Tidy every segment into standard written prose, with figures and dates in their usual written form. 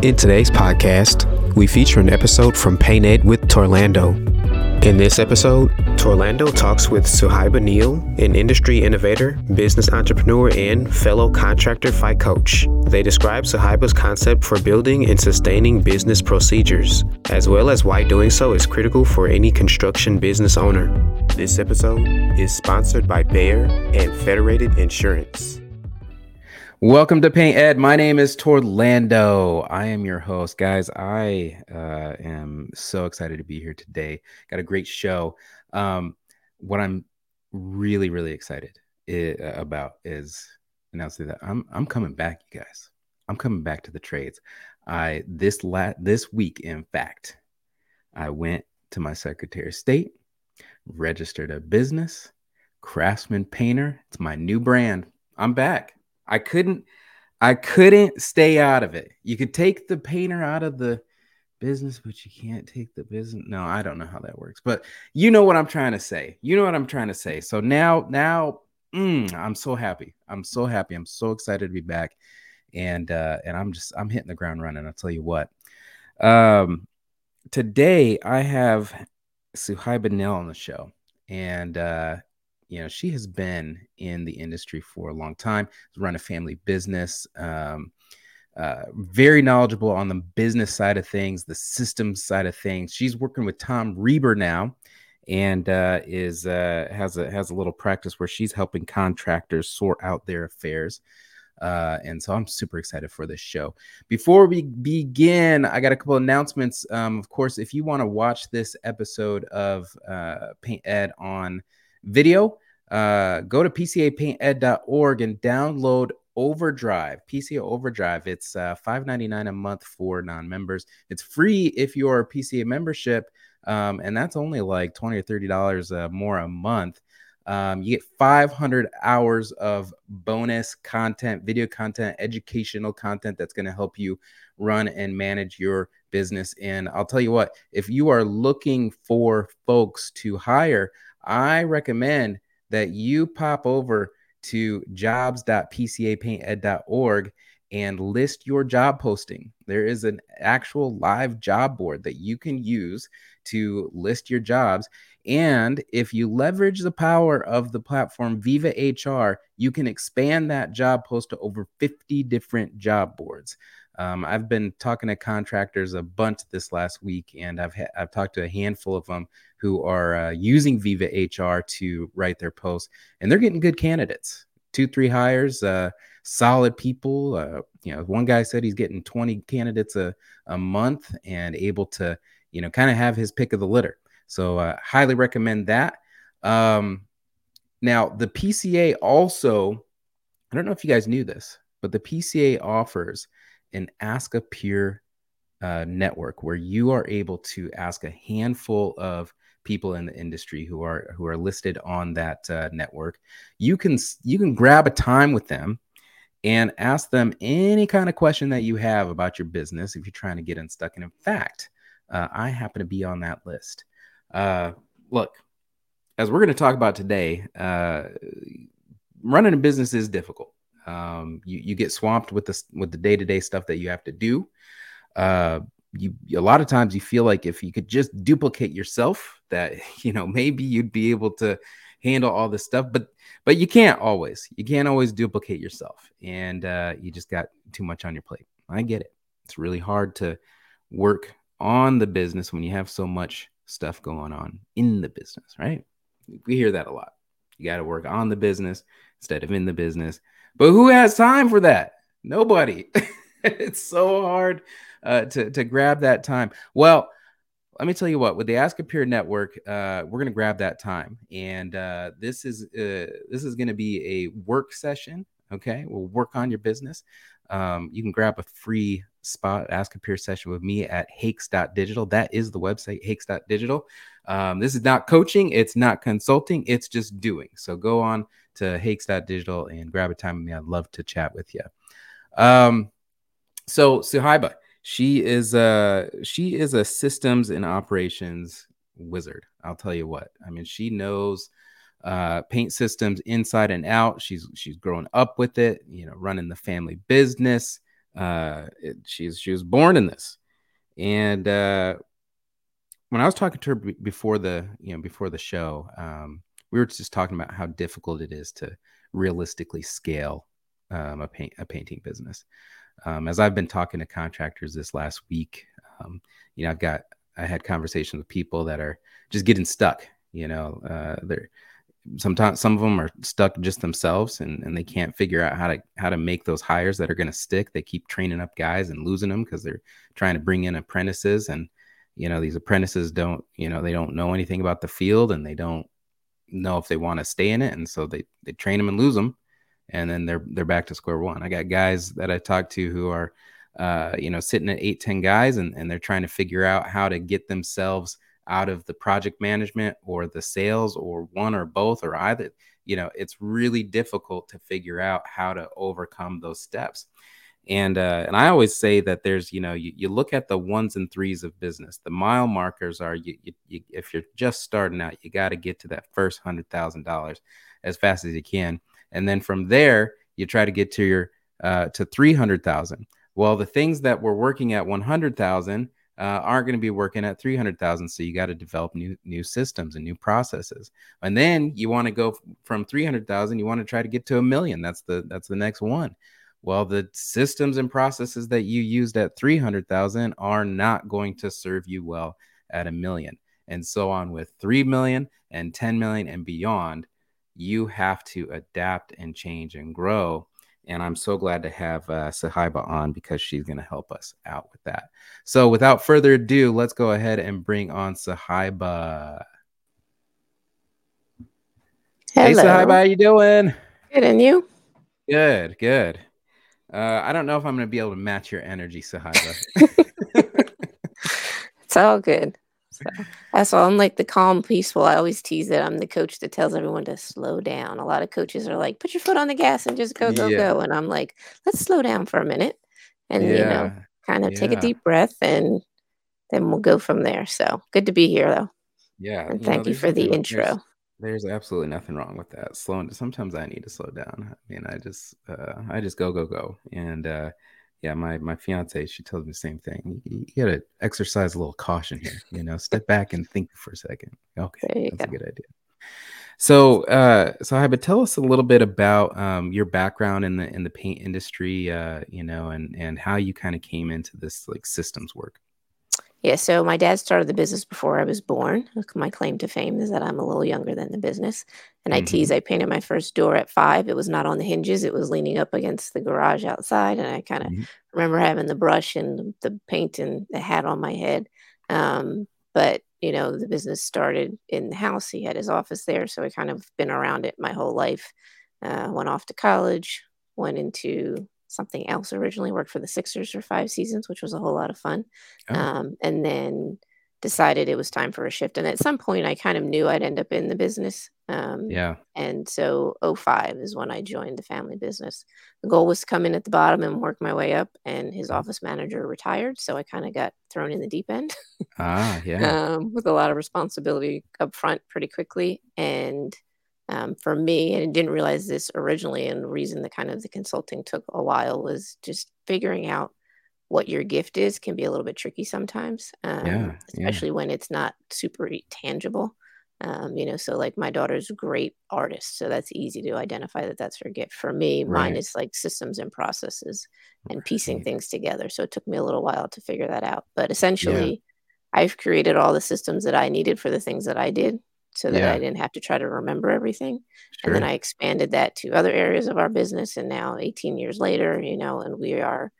In today's podcast, we feature an episode from PayNet with Torlando. In this episode, Torlando talks with Suhaiba Neal, an industry innovator, business entrepreneur, and fellow contractor fight coach. They describe Suhaiba's concept for building and sustaining business procedures, as well as why doing so is critical for any construction business owner. This episode is sponsored by Bayer and Federated Insurance. Welcome to Paint Ed. My name is Torlando. I am your host, guys. I am so excited to be here today. Got a great show. What I'm really excited about is announcing that I'm coming back, you guys. I'm coming back to the trades. This week, in fact, I went to my Secretary of State, registered a business, Craftsman Painter. It's my new brand. I'm back. I couldn't stay out of it. You could take the painter out of the business, but you can't take the business. No, I don't know how that works, but you know what I'm trying to say. So now, I'm so happy. I'm so excited to be back. And I'm hitting the ground running. I'll tell you what, today I have Suhaiba Neal on the show, and, she has been in the industry for a long time, has run a family business, very knowledgeable on the business side of things, the systems side of things. She's working with Tom Reber now, and has a little practice where she's helping contractors sort out their affairs. And so I'm super excited for this show. Before we begin, I got a couple announcements. Of course, if you want to watch this episode of Paint Ed on video, go to PCAPaintEd.org and download Overdrive, PCA Overdrive. It's $5.99 a month for non-members. It's free if you're a PCA membership, and that's only like $20 or $30 more a month. You get 500 hours of bonus content, video content, educational content that's going to help you run and manage your business. And I'll tell you what, if you are looking for folks to hire, I recommend that you pop over to jobs.pcapainted.org and list your job posting. There is an actual live job board that you can use to list your jobs. And if you leverage the power of the platform Viva HR, you can expand that job post to over 50 different job boards. I've been talking to contractors a bunch this last week, and I've talked to a handful of them who are using Viva HR to write their posts, and they're getting good candidates, 2-3 hires, solid people. One guy said he's getting 20 candidates a month and able to, kind of have his pick of the litter. So highly recommend that. Now the PCA also, I don't know if you guys knew this, but the PCA offers an Ask a Peer network where you are able to ask a handful of people in the industry who are listed on that network. You can grab a time with them and ask them any kind of question that you have about your business if you're trying to get unstuck. And in fact, I happen to be on that list. Look, as we're going to talk about today, running a business is difficult. You get swamped with the day-to-day stuff that you have to do. A lot of times you feel like if you could just duplicate yourself, that, maybe you'd be able to handle all this stuff, but you can't always duplicate yourself. And, you just got too much on your plate. I get it. It's really hard to work on the business when you have so much stuff going on in the business, right? We hear that a lot. You got to work on the business instead of in the business. But who has time for that? Nobody. It's so hard to grab that time. Well, let me tell you what. With the Ask a Peer Network, we're going to grab that time, and this is going to be a work session. Okay, we'll work on your business. You can grab a free spot, ask a peer session with me at hakes.digital. That is the website, hakes.digital. This is not coaching. It's not consulting. It's just doing. So go on to hakes.digital and grab a time with me. I'd love to chat with you. So Suhaiba, she is a systems and operations wizard. I'll tell you what. I mean, she knows paint systems inside and out. She's grown up with it, you know, running the family business. She was born in this. And when I was talking to her before the show, we were just talking about how difficult it is to realistically scale a painting business. As I've been talking to contractors this last week, I had conversations with people that are just getting stuck. You know, sometimes some of them are stuck just themselves, and they can't figure out how to make those hires that are going to stick. They keep training up guys and losing them because they're trying to bring in apprentices, and you know, these apprentices don't know anything about the field, and they don't know if they want to stay in it, and so they train them and lose them, and then they're back to square one. I got guys that I talked to who are sitting at 8-10 guys, and they're trying to figure out how to get themselves out of the project management or the sales or one or both or either. You know, it's really difficult to figure out how to overcome those steps. And I always say that there's, you know, you look at the 1s and 3s of business. The mile markers are you if you're just starting out, you got to get to that first $100,000 as fast as you can. And then from there, you try to get to your to 300,000. Well, the things that were working at 100,000 aren't going to be working at 300,000. So you got to develop new systems and new processes. And then you want to go from 300,000. You want to try to get to $1 million. That's the next one. Well, the systems and processes that you used at 300,000 are not going to serve you well at $1 million, and so on with 3 million and 10 million and beyond. You have to adapt and change and grow. And I'm so glad to have Suhaiba on because she's going to help us out with that. So without further ado, let's go ahead and bring on Suhaiba. Hello. Hey, Suhaiba, how you doing? Good, and you? Good, good. I don't know if I'm going to be able to match your energy, Suhaiba. It's all good. So, that's why I'm like the calm, peaceful. I always tease that I'm the coach that tells everyone to slow down. A lot of coaches are like, put your foot on the gas and just go. And I'm like, let's slow down for a minute and, take a deep breath, and then we'll go from there. So good to be here, though. Yeah. And thank you for the intro. There's absolutely nothing wrong with that. Sometimes I need to slow down. I mean, I just go. And, my fiance, she tells me the same thing. You gotta exercise a little caution here, you know, step back and think for a second. Okay, that's a good idea. So, Suhaiba, tell us a little bit about your background in the paint industry, and how you kind of came into this like systems work. Yeah, so my dad started the business before I was born. My claim to fame is that I'm a little younger than the business. And I tease, I painted my first door at 5. It was not on the hinges. It was leaning up against the garage outside. And I kind of remember having the brush and the paint and the hat on my head. But, you know, the business started in the house. He had his office there. So I kind of been around it my whole life. Went off to college, went into something else originally, worked for the Sixers for 5 seasons, which was a whole lot of fun. And then decided it was time for a shift. And at some point I kind of knew I'd end up in the business. And so 2005 is when I joined the family business. The goal was to come in at the bottom and work my way up, and his office manager retired. So I kind of got thrown in the deep end with a lot of responsibility up front pretty quickly. And for me, and I didn't realize this originally, and the reason that kind of the consulting took a while was just figuring out what your gift is can be a little bit tricky sometimes, especially when it's not super tangible. So like my daughter's a great artist, so that's easy to identify that that's her gift. For me, mine is like systems and processes and piecing things together. So it took me a little while to figure that out. But essentially, I've created all the systems that I needed for the things that I did, so that I didn't have to try to remember everything. Sure. And then I expanded that to other areas of our business. And now 18 years later, you know, and we are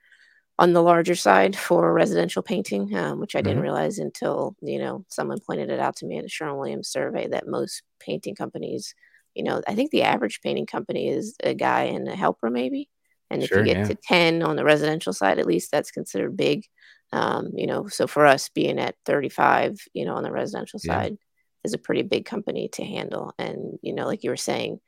on the larger side for residential painting, which I didn't realize until, you know, someone pointed it out to me in a Sherwin-Williams survey that most painting companies, you know, I think the average painting company is a guy and a helper maybe. And if you get to 10 on the residential side, at least that's considered big. You know, so for us being at 35, you know, on the residential side is a pretty big company to handle. And, you know, like you were saying,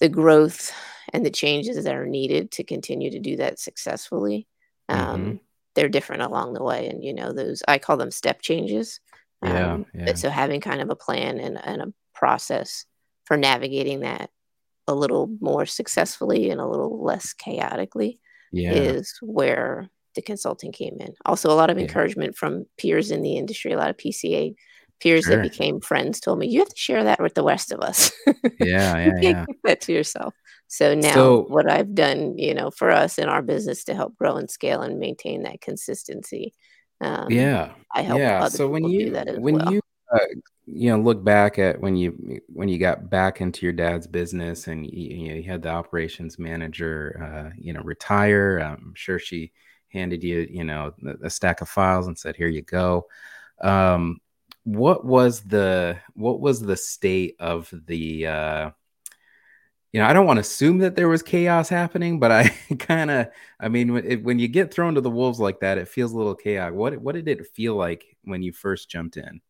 the growth and the changes that are needed to continue to do that successfully, they're different along the way. And, you know, those, I call them step changes. So having kind of a plan and a process for navigating that a little more successfully and a little less chaotically is where the consulting came in. Also, a lot of encouragement from peers in the industry. A lot of PCA peers that became friends told me, you have to share that with the rest of us. You can't keep that to yourself. So now what I've done, you know, for us in our business to help grow and scale and maintain that consistency. I help other so people do that as well. You know, look back at when you got back into your dad's business and you had the operations manager, you know, retire. I'm sure she handed you, you know, a stack of files and said, here you go. What was the state of the, you know, I don't want to assume that there was chaos happening, but I kind of, I mean, when you get thrown to the wolves like that, it feels a little chaotic. What did it feel like when you first jumped in?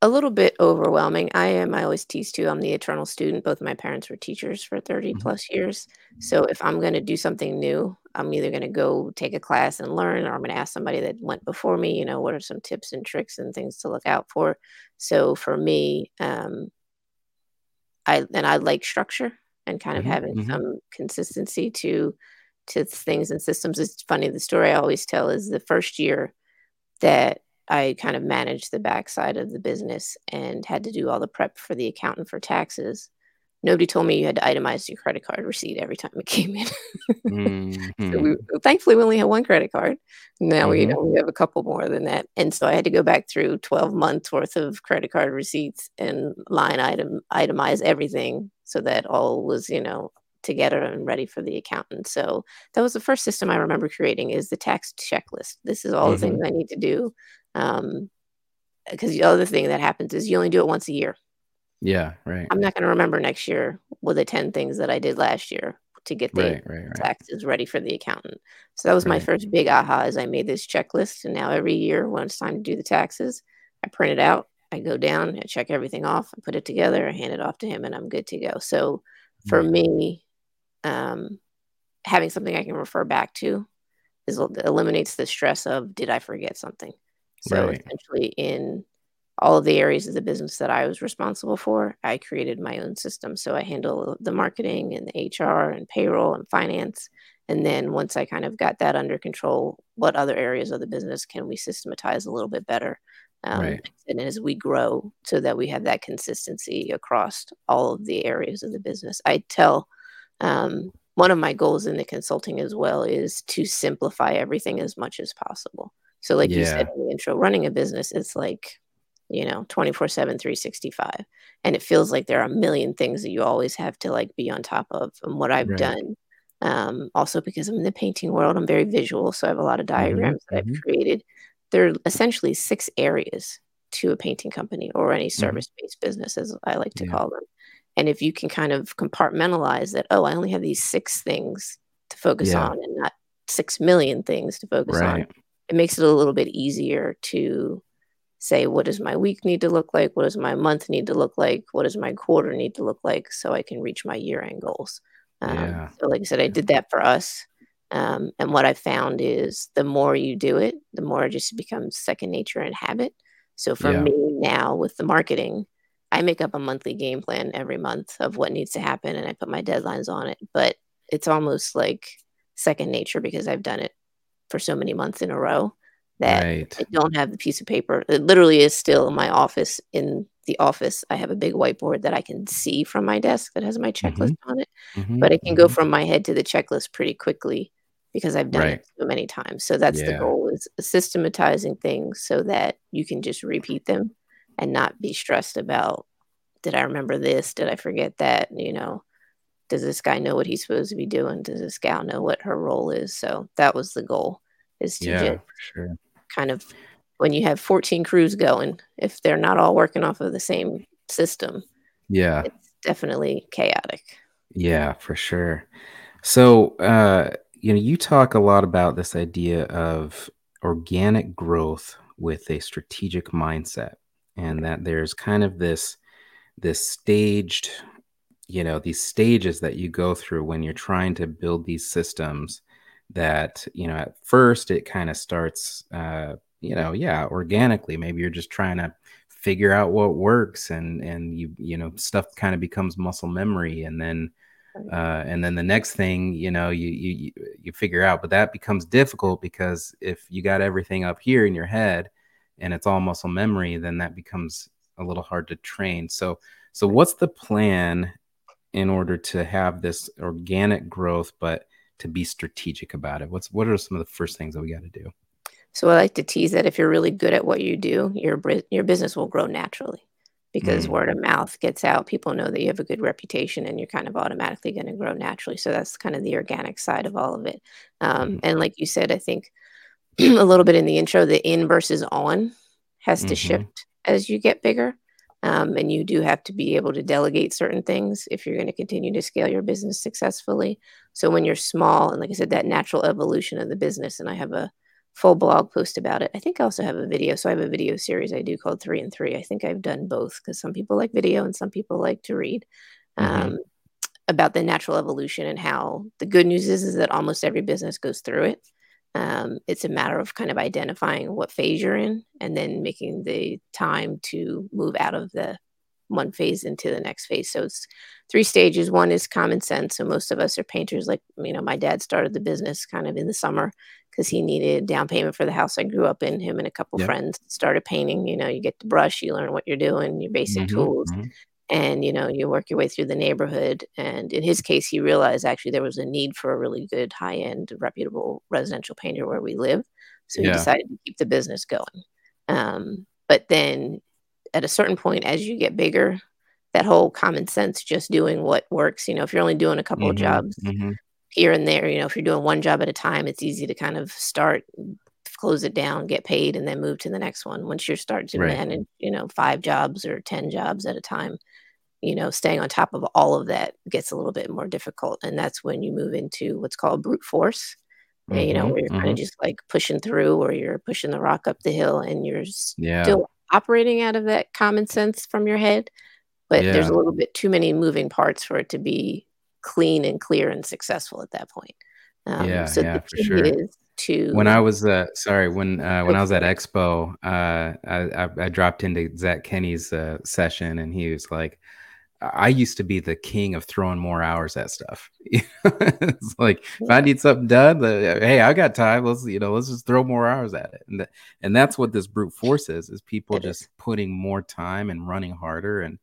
A little bit overwhelming. I always tease too, I'm the eternal student. Both of my parents were teachers for 30 plus years. So if I'm going to do something new, I'm either going to go take a class and learn, or I'm going to ask somebody that went before me, you know, what are some tips and tricks and things to look out for? So for me, I like structure and kind of having some consistency to things and systems. It's funny. The story I always tell is the first year that I kind of managed the backside of the business and had to do all the prep for the accountant for taxes. Nobody told me you had to itemize your credit card receipt every time it came in. So thankfully, we only had one credit card. Now we, you know, we have a couple more than that. And so I had to go back through 12 months worth of credit card receipts and line item, itemize everything so that all was, you know, together and ready for the accountant. So that was the first system I remember creating, is the tax checklist. This is all the things I need to do. Because the other thing that happens is you only do it once a year. Yeah, right. I'm not going to remember next year with the 10 things that I did last year to get the taxes ready for the accountant. So that was my first big aha, is I made this checklist. And now every year when it's time to do the taxes, I print it out, I go down, I check everything off, I put it together, I hand it off to him, and I'm good to go. So for me, having something I can refer back to is, eliminates the stress of, did I forget something? So essentially in all of the areas of the business that I was responsible for, I created my own system. So I handle the marketing and the HR and payroll and finance. And then once I kind of got that under control, what other areas of the business can we systematize a little bit better? And as we grow, so that we have that consistency across all of the areas of the business. I tell one of my goals in the consulting as well is to simplify everything as much as possible. So like you said in the intro, running a business, it's like, you know, 24/7, 365. And it feels like there are a million things that you always have to like be on top of. And what I've done, also because I'm in the painting world, I'm very visual. So I have a lot of diagrams that I've created. There are essentially 6 areas to a painting company or any service-based business, as I like to call them. And if you can kind of compartmentalize that, oh, I only have these 6 things to focus on and not 6 million things to focus on. It makes it a little bit easier to say, what does my week need to look like? What does my month need to look like? What does my quarter need to look like so I can reach my year-end goals? So like I said, I did that for us. And what I found is the more you do it, the more it just becomes second nature and habit. So for me now with the marketing, I make up a monthly game plan every month of what needs to happen, and I put my deadlines on it. But it's almost like second nature because I've done it for so many months in a row that I don't have the piece of paper. It literally is still in my office. In the office, I have a big whiteboard that I can see from my desk that has my checklist on it, but it can go from my head to the checklist pretty quickly because I've done it so many times. So that's the goal, is systematizing things so that you can just repeat them and not be stressed about, did I remember this? Did I forget that? You know, does this guy know what he's supposed to be doing? Does this gal know what her role is? So that was the goal, is to just kind of, when you have 14 crews going, if they're not all working off of the same system, it's definitely chaotic. Yeah, for sure. So, you talk a lot about this idea of organic growth with a strategic mindset, and that there's kind of this staged, these stages that you go through when you're trying to build these systems that, at first it kind of starts, organically. Maybe you're just trying to figure out what works, and you stuff kind of becomes muscle memory, and then the next thing you figure out. But that becomes difficult, because if you got everything up here in your head and it's all muscle memory, then that becomes a little hard to train. So what's the plan in order to have this organic growth, but to be strategic about it? What are some of the first things that we got to do? So I like to tease that if you're really good at what you do, your business will grow naturally, because word of mouth gets out. People know that you have a good reputation, and you're kind of automatically going to grow naturally. So that's kind of the organic side of all of it. And like you said, I think a little bit in the intro, the in versus on has to shift as you get bigger. And you do have to be able to delegate certain things if you're going to continue to scale your business successfully. So when you're small, and like I said, that natural evolution of the business, and I have a full blog post about it. I think I also have a video. So I have a video series I do called 3 and 3. I think I've done both, because some people like video and some people like to read about the natural evolution, and how the good news is that almost every business goes through it. It's a matter of kind of identifying what phase you're in, and then making the time to move out of the one phase into the next phase. So it's 3 stages. One is common sense. So most of us are painters. Like, my dad started the business kind of in the summer because he needed down payment for the house I grew up in. Him and a couple friends started painting. You get the brush, you learn what you're doing, your basic tools, and, you work your way through the neighborhood. And in his case, he realized actually there was a need for a really good, high-end, reputable residential painter where we live. So he decided to keep the business going. But then at a certain point, as you get bigger, that whole common sense, just doing what works, if you're only doing a couple of jobs here and there, if you're doing one job at a time, it's easy to kind of start, close it down, get paid, and then move to the next one. Once you're starting to manage, 5 jobs or 10 jobs at a time, staying on top of all of that gets a little bit more difficult. And that's when you move into what's called brute force, where you're kind of just like pushing through, or you're pushing the rock up the hill, and you're still operating out of that common sense from your head, but there's a little bit too many moving parts for it to be clean and clear and successful at that point. So the key is to, when I was at Expo, I dropped into Zach Kenny's session, and he was like, I used to be the king of throwing more hours at stuff. It's like, if I need something done, hey, I got time. Let's just throw more hours at it. And that's what this brute force is people just putting more time and running harder. And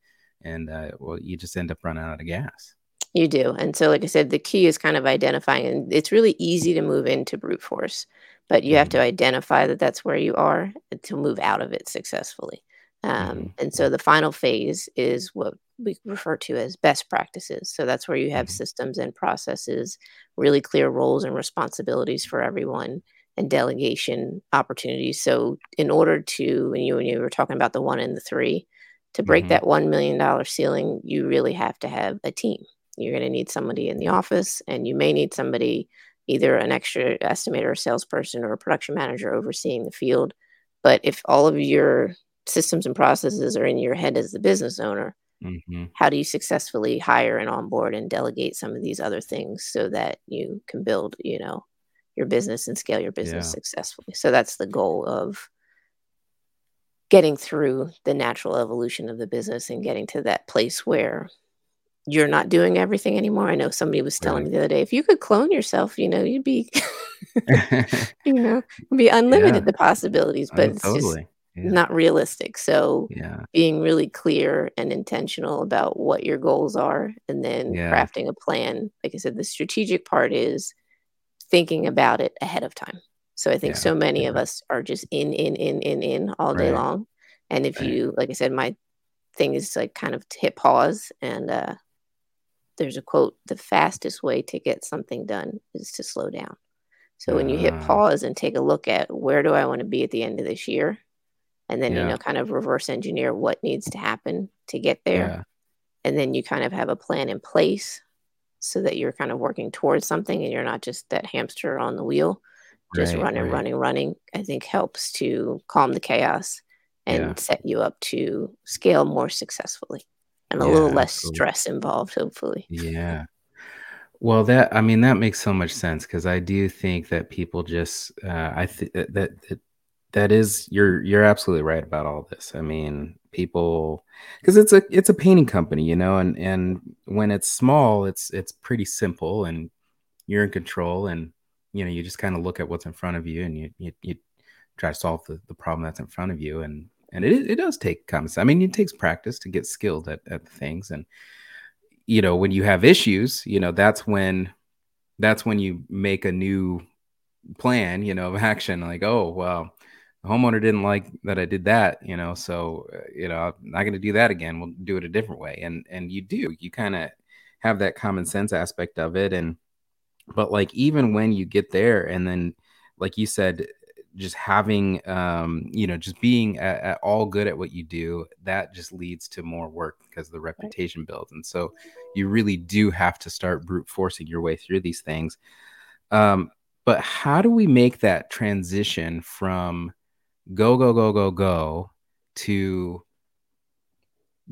you just end up running out of gas. You do. And so, like I said, the key is kind of identifying, and it's really easy to move into brute force, but you have to identify that that's where you are to move out of it successfully. And so the final phase is what we refer to as best practices. So that's where you have systems and processes, really clear roles and responsibilities for everyone, and delegation opportunities. So in order to, when you were talking about the 1 and the 3, to break that $1 million ceiling, you really have to have a team. You're going to need somebody in the office, and you may need somebody, either an extra estimator or salesperson or a production manager overseeing the field. But if all of your systems and processes are in your head as the business owner, how do you successfully hire and onboard and delegate some of these other things so that you can build, your business and scale your business successfully? So that's the goal of getting through the natural evolution of the business and getting to that place where you're not doing everything anymore. I know somebody was telling me the other day, if you could clone yourself, you'd be, be unlimited the possibilities, but it's just not realistic. So being really clear and intentional about what your goals are, and then crafting a plan. Like I said, the strategic part is thinking about it ahead of time. So I think so many of us are just in all day long. And if you, like I said, my thing is like kind of to hit pause. And there's a quote, the fastest way to get something done is to slow down. So when you hit pause and take a look at, where do I want to be at the end of this year? And then, kind of reverse engineer what needs to happen to get there. And then you kind of have a plan in place so that you're kind of working towards something and you're not just that hamster on the wheel, just running, I think helps to calm the chaos and set you up to scale more successfully and a little less stress involved, hopefully. Yeah. Well, that, I mean, that makes so much sense, because I do think that people just, that is, you're absolutely right about all this. I mean, people, because it's a painting company, you know, and when it's small, it's pretty simple and you're in control, and, you know, you just kind of look at what's in front of you and you try to solve the problem that's in front of you. And it does take comments. I mean, it takes practice to get skilled at things. And, you know, when you have issues, you know, that's when you make a new plan, you know, of action, like, oh, well, the homeowner didn't like that I did that, you know, so, you know, I'm not going to do that again. We'll do it a different way. And you kind of have that common sense aspect of it. But like, even when you get there, and then, like you said, just having, you know, just being at all good at what you do, that just leads to more work because the reputation builds. And so you really do have to start brute forcing your way through these things. But how do we make that transition from go to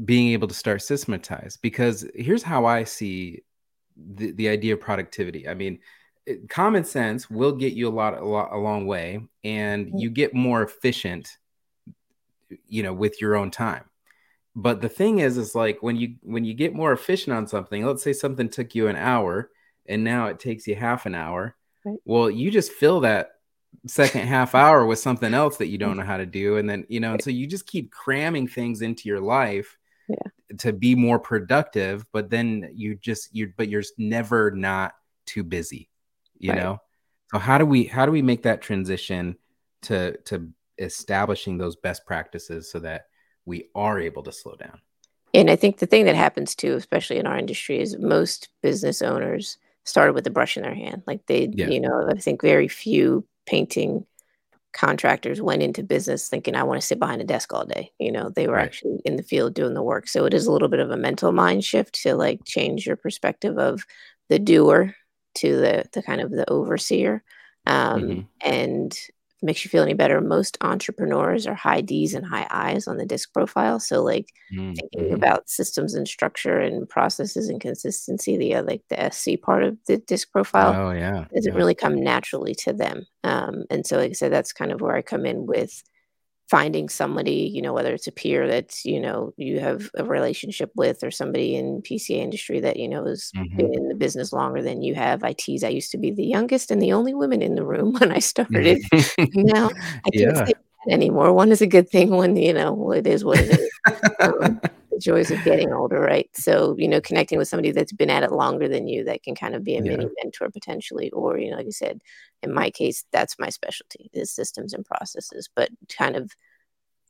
being able to start systematize? Because here's how I see the idea of productivity. I mean, common sense will get you a long way, and you get more efficient, you know, with your own time. But the thing is like when you get more efficient on something, let's say something took you an hour and now it takes you half an hour. Right. Well, you just fill that second half hour with something else that you don't know how to do. And then, you know, so you just keep cramming things into your life to be more productive, but then you're never not too busy, you know? So how do we make that transition to establishing those best practices so that we are able to slow down? And I think the thing that happens too, especially in our industry, is most business owners started with a brush in their hand. Like they, you know, I think very few painting contractors went into business thinking, I want to sit behind a desk all day. You know, they were actually in the field doing the work. So it is a little bit of a mental mind shift to like change your perspective of the doer to the kind of the overseer. And if it makes you feel any better, most entrepreneurs are high D's and high I's on the DISC profile. So like thinking about systems and structure and processes and consistency, the SC part of the DISC profile doesn't really come naturally to them. And so like I said, that's kind of where I come in with finding somebody, you know, whether it's a peer that's, you know, you have a relationship with, or somebody in PCA industry that, you know, has been in the business longer than you have. I used to be the youngest and the only woman in the room when I started. Now I can't say that anymore. One is a good thing. One, you know, it is what it is. The joys of getting older, right? So, you know, connecting with somebody that's been at it longer than you, that can kind of be a mini mentor potentially, or, you know, like you said, in my case, that's my specialty, is systems and processes, but kind of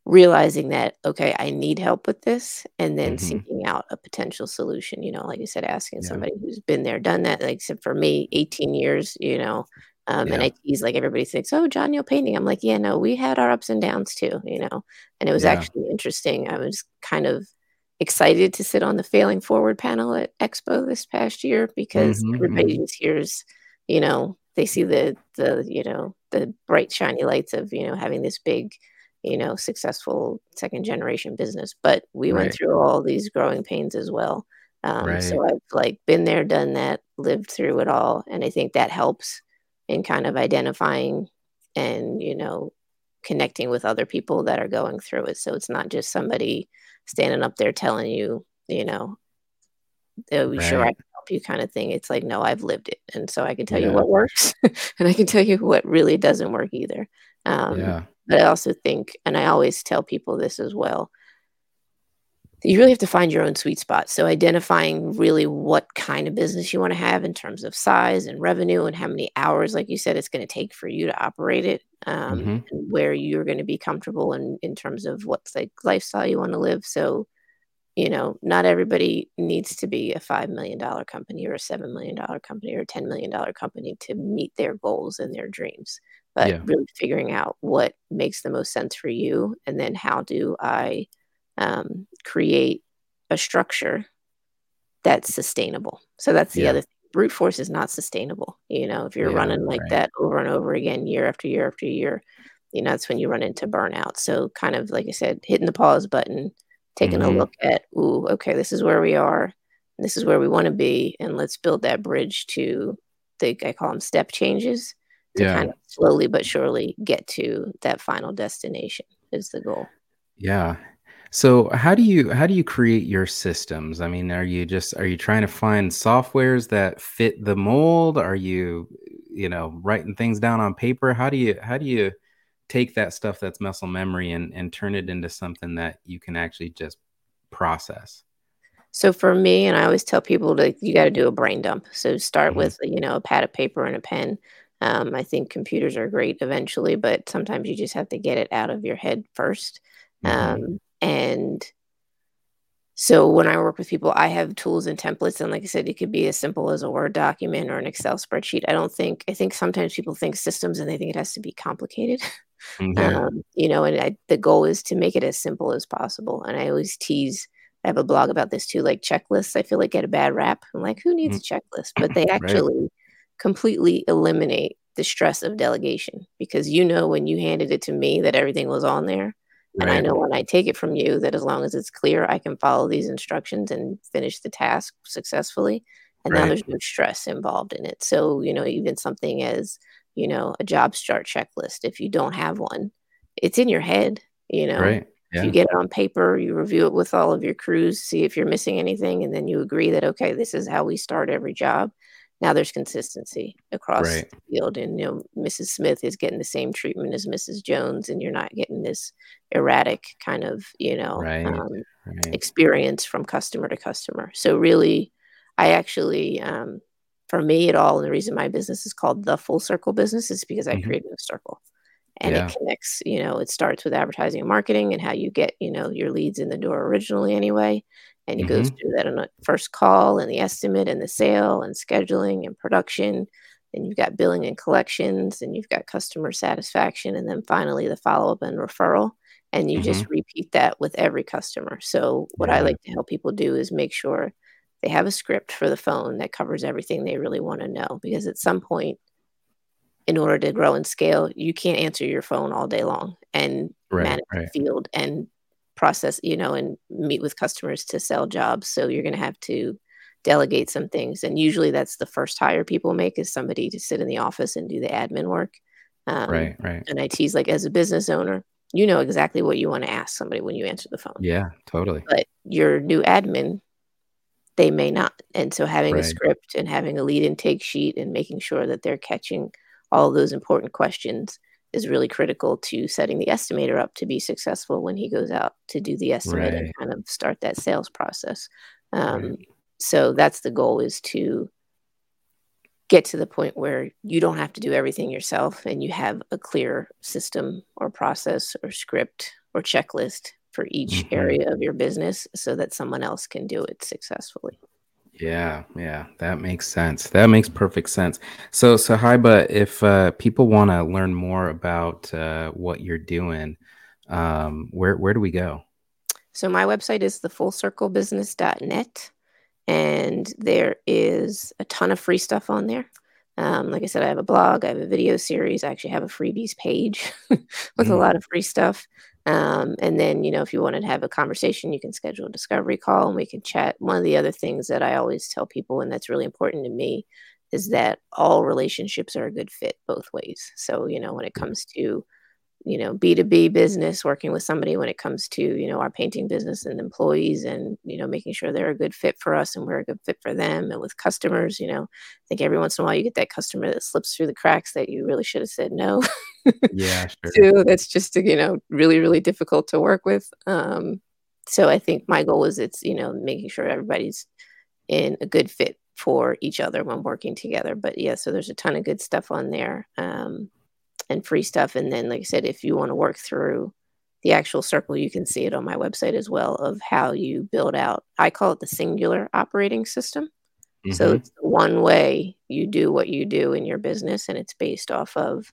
realizing that, okay, I need help with this, and then seeking out a potential solution, you know, like you said, asking somebody who's been there, done that. Like, except for me, 18 years, you know, and I tease, like, everybody thinks, oh, John Neal painting. I'm like, yeah, no, we had our ups and downs too, you know, and it was actually interesting. I was kind of excited to sit on the Failing Forward panel at Expo this past year, because everybody just hears, you know, they see the, you know, the bright, shiny lights of, you know, having this big, you know, successful second generation business, but we went through all these growing pains as well. So I've like been there, done that, lived through it all. And I think that helps in kind of identifying and, you know, connecting with other people that are going through it. So it's not just somebody standing up there telling you, you know, oh, sure, I can help you kind of thing. It's like, no, I've lived it. And so I can tell you what works and I can tell you what really doesn't work either. But I also think, and I always tell people this as well, you really have to find your own sweet spot. So identifying really what kind of business you want to have in terms of size and revenue and how many hours, like you said, it's going to take for you to operate it, and where you're going to be comfortable in terms of what's like lifestyle you want to live. So, you know, not everybody needs to be a $5 million company or a $7 million company or a $10 million company to meet their goals and their dreams, but really figuring out what makes the most sense for you. And then how do I create a structure that's sustainable. So that's the other thing. Brute force is not sustainable. You know, if you're running like that over and over again, year after year after year, you know, that's when you run into burnout. So kind of, like I said, hitting the pause button, taking a look at, ooh, okay, this is where we are. This is where we want to be. And let's build that bridge to the, I call them step changes, to kind of slowly but surely get to that final destination is the goal. Yeah. So how do you create your systems? I mean, are you trying to find softwares that fit the mold? Are you, you know, writing things down on paper? How do you take that stuff that's muscle memory and turn it into something that you can actually just process? So for me, and I always tell people that you got to do a brain dump. So start with, you know, a pad of paper and a pen. I think computers are great eventually, but sometimes you just have to get it out of your head first. And so when I work with people, I have tools and templates. And like I said, it could be as simple as a Word document or an Excel spreadsheet. I think sometimes people think systems and they think it has to be complicated, you know, and the goal is to make it as simple as possible. And I always tease, I have a blog about this too, like checklists, I feel like get a bad rap. I'm like, who needs a checklist? But they actually completely eliminate the stress of delegation, because, you know, when you handed it to me that everything was on there. And I know when I take it from you that as long as it's clear, I can follow these instructions and finish the task successfully. And now there's no stress involved in it. So, you know, even something as, you know, a job start checklist, if you don't have one, it's in your head, you know, if you get it on paper, you review it with all of your crews, see if you're missing anything. And then you agree that, okay, this is how we start every job. Now there's consistency across the field, and you know Mrs. Smith is getting the same treatment as Mrs. Jones, and you're not getting this erratic kind of, you know, experience from customer to customer. So really, I actually, for me at all, and the reason my business is called The Full Circle Business is because I created a circle, and it connects. You know, it starts with advertising and marketing and how you get, you know, your leads in the door originally anyway. And it goes through that on a first call and the estimate and the sale and scheduling and production. And you've got billing and collections, and you've got customer satisfaction. And then finally the follow-up and referral. And you just repeat that with every customer. So what I like to help people do is make sure they have a script for the phone that covers everything they really want to know. Because at some point, in order to grow and scale, you can't answer your phone all day long and manage the field and process, you know, and meet with customers to sell jobs. So you're going to have to delegate some things. And usually that's the first hire people make, is somebody to sit in the office and do the admin work. And I tease, like, as a business owner, you know exactly what you want to ask somebody when you answer the phone. Yeah, totally. But your new admin, they may not. And so having a script and having a lead intake sheet and making sure that they're catching all those important questions is really critical to setting the estimator up to be successful when he goes out to do the estimate and kind of start that sales process. So that's the goal, is to get to the point where you don't have to do everything yourself and you have a clear system or process or script or checklist for each area of your business so that someone else can do it successfully. Yeah, that makes sense. That makes perfect sense. So, Suhaiba, if people want to learn more about what you're doing, where do we go? So my website is thefullcirclebusiness.net, and there is a ton of free stuff on there. Like I said, I have a blog, I have a video series, I actually have a freebies page with a lot of free stuff. And then, you know, if you wanted to have a conversation, you can schedule a discovery call and we can chat. One of the other things that I always tell people, and that's really important to me, is that all relationships are a good fit both ways. So, you know, when it comes to, you know, B2B business, working with somebody, when it comes to, you know, our painting business and employees and, you know, making sure they're a good fit for us and we're a good fit for them. And with customers, you know, I think every once in a while you get that customer that slips through the cracks that you really should have said no. Yeah, sure. So that's just, you know, really, really difficult to work with. So I think my goal is, it's, you know, making sure everybody's in a good fit for each other when working together. But yeah, so there's a ton of good stuff on there. And free stuff. And then, like I said, if you want to work through the actual circle, you can see it on my website as well, of how you build out, I call it the singular operating system. So it's one way you do what you do in your business. And it's based off of,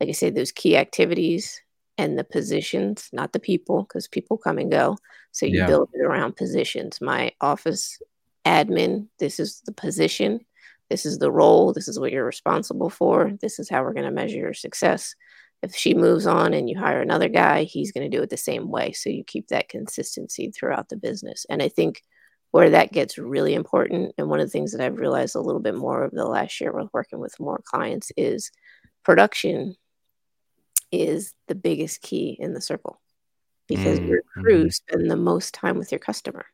like I said, those key activities and the positions, not the people, because people come and go. So you build it around positions. My office admin. This is the position. This is the role. This is what you're responsible for. This is how we're going to measure your success. If she moves on and you hire another guy, he's going to do it the same way. So you keep that consistency throughout the business. And I think where that gets really important, and one of the things that I've realized a little bit more over the last year with working with more clients, is production is the biggest key in the circle, because your crew spend the most time with your customer.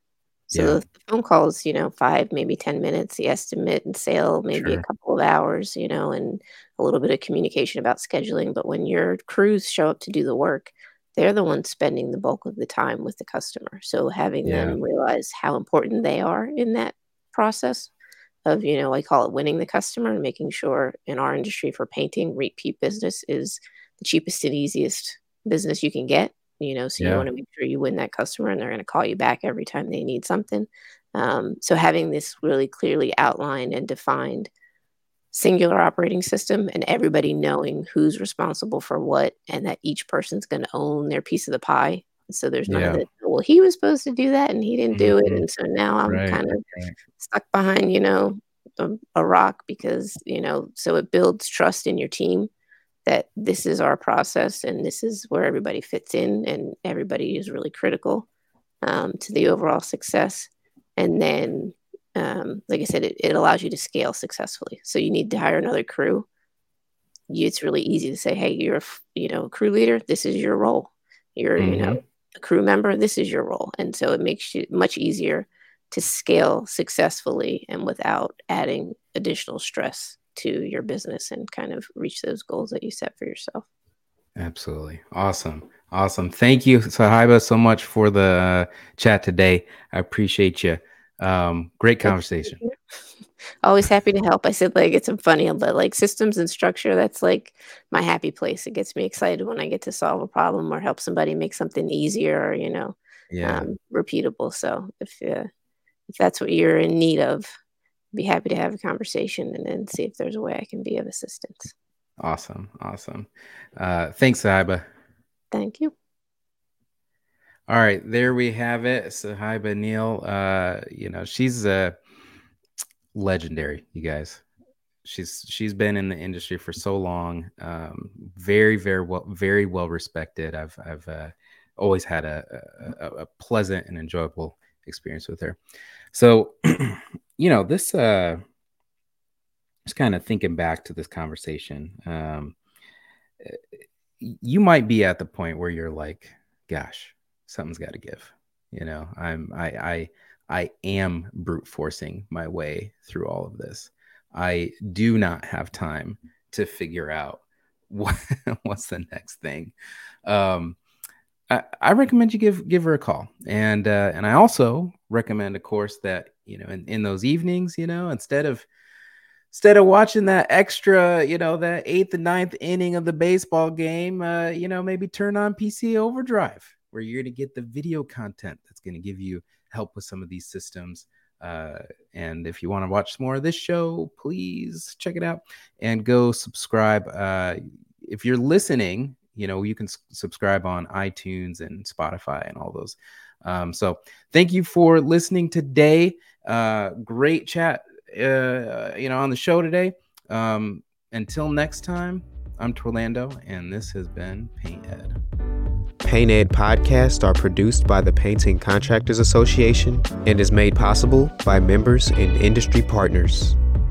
So the phone calls, 5, maybe 10 minutes, the estimate and sale, maybe a couple of hours, and a little bit of communication about scheduling. But when your crews show up to do the work, they're the ones spending the bulk of the time with the customer. So having them realize how important they are in that process of, I call it winning the customer, and making sure in our industry for painting, repeat business is the cheapest and easiest business you can get. You want to make sure you win that customer, and they're going to call you back every time they need something. So having this really clearly outlined and defined singular operating system, and everybody knowing who's responsible for what, and that each person's going to own their piece of the pie. So there's none of that, well, he was supposed to do that and he didn't do it. And so now I'm kind of stuck behind, a rock, because, so it builds trust in your team that this is our process and this is where everybody fits in, and everybody is really critical to the overall success. And then, like I said, it allows you to scale successfully. So you need to hire another crew. It's really easy to say, hey, you're, a crew leader. This is your role. You're, a crew member. This is your role. And so it makes you much easier to scale successfully and without adding additional stress to your business, and kind of reach those goals that you set for yourself. Absolutely. Awesome. Thank you, Suhaiba, so much for the chat today. I appreciate you. Great conversation. Always happy to help. I said, it's funny, but systems and structure, that's my happy place. It gets me excited when I get to solve a problem or help somebody make something easier, or, repeatable. So if that's what you're in need of, be happy to have a conversation and then see if there's a way I can be of assistance. Awesome. Thanks, Suhaiba. Thank you. All right, there we have it. Suhaiba Neal, she's legendary, you guys. She's been in the industry for so long. Very, very well, respected. I've always had a pleasant and enjoyable experience with her. So, this just kind of thinking back to this conversation, you might be at the point where you're like, gosh, something's got to give, I am brute forcing my way through all of this. I do not have time to figure out what's the next thing. I recommend you give her a call. And I also recommend a course that, in those evenings, instead of watching that extra, that 8th and 9th inning of the baseball game, maybe turn on PCA Overdrive, where you're going to get the video content that's going to give you help with some of these systems. And if you want to watch more of this show, please check it out and go subscribe. If you're listening, you can subscribe on iTunes and Spotify and all those. So thank you for listening today. Great chat, on the show today. Until next time, I'm Torlando, and this has been Paint Ed. Paint Ed podcasts are produced by the Painting Contractors Association and is made possible by members and industry partners.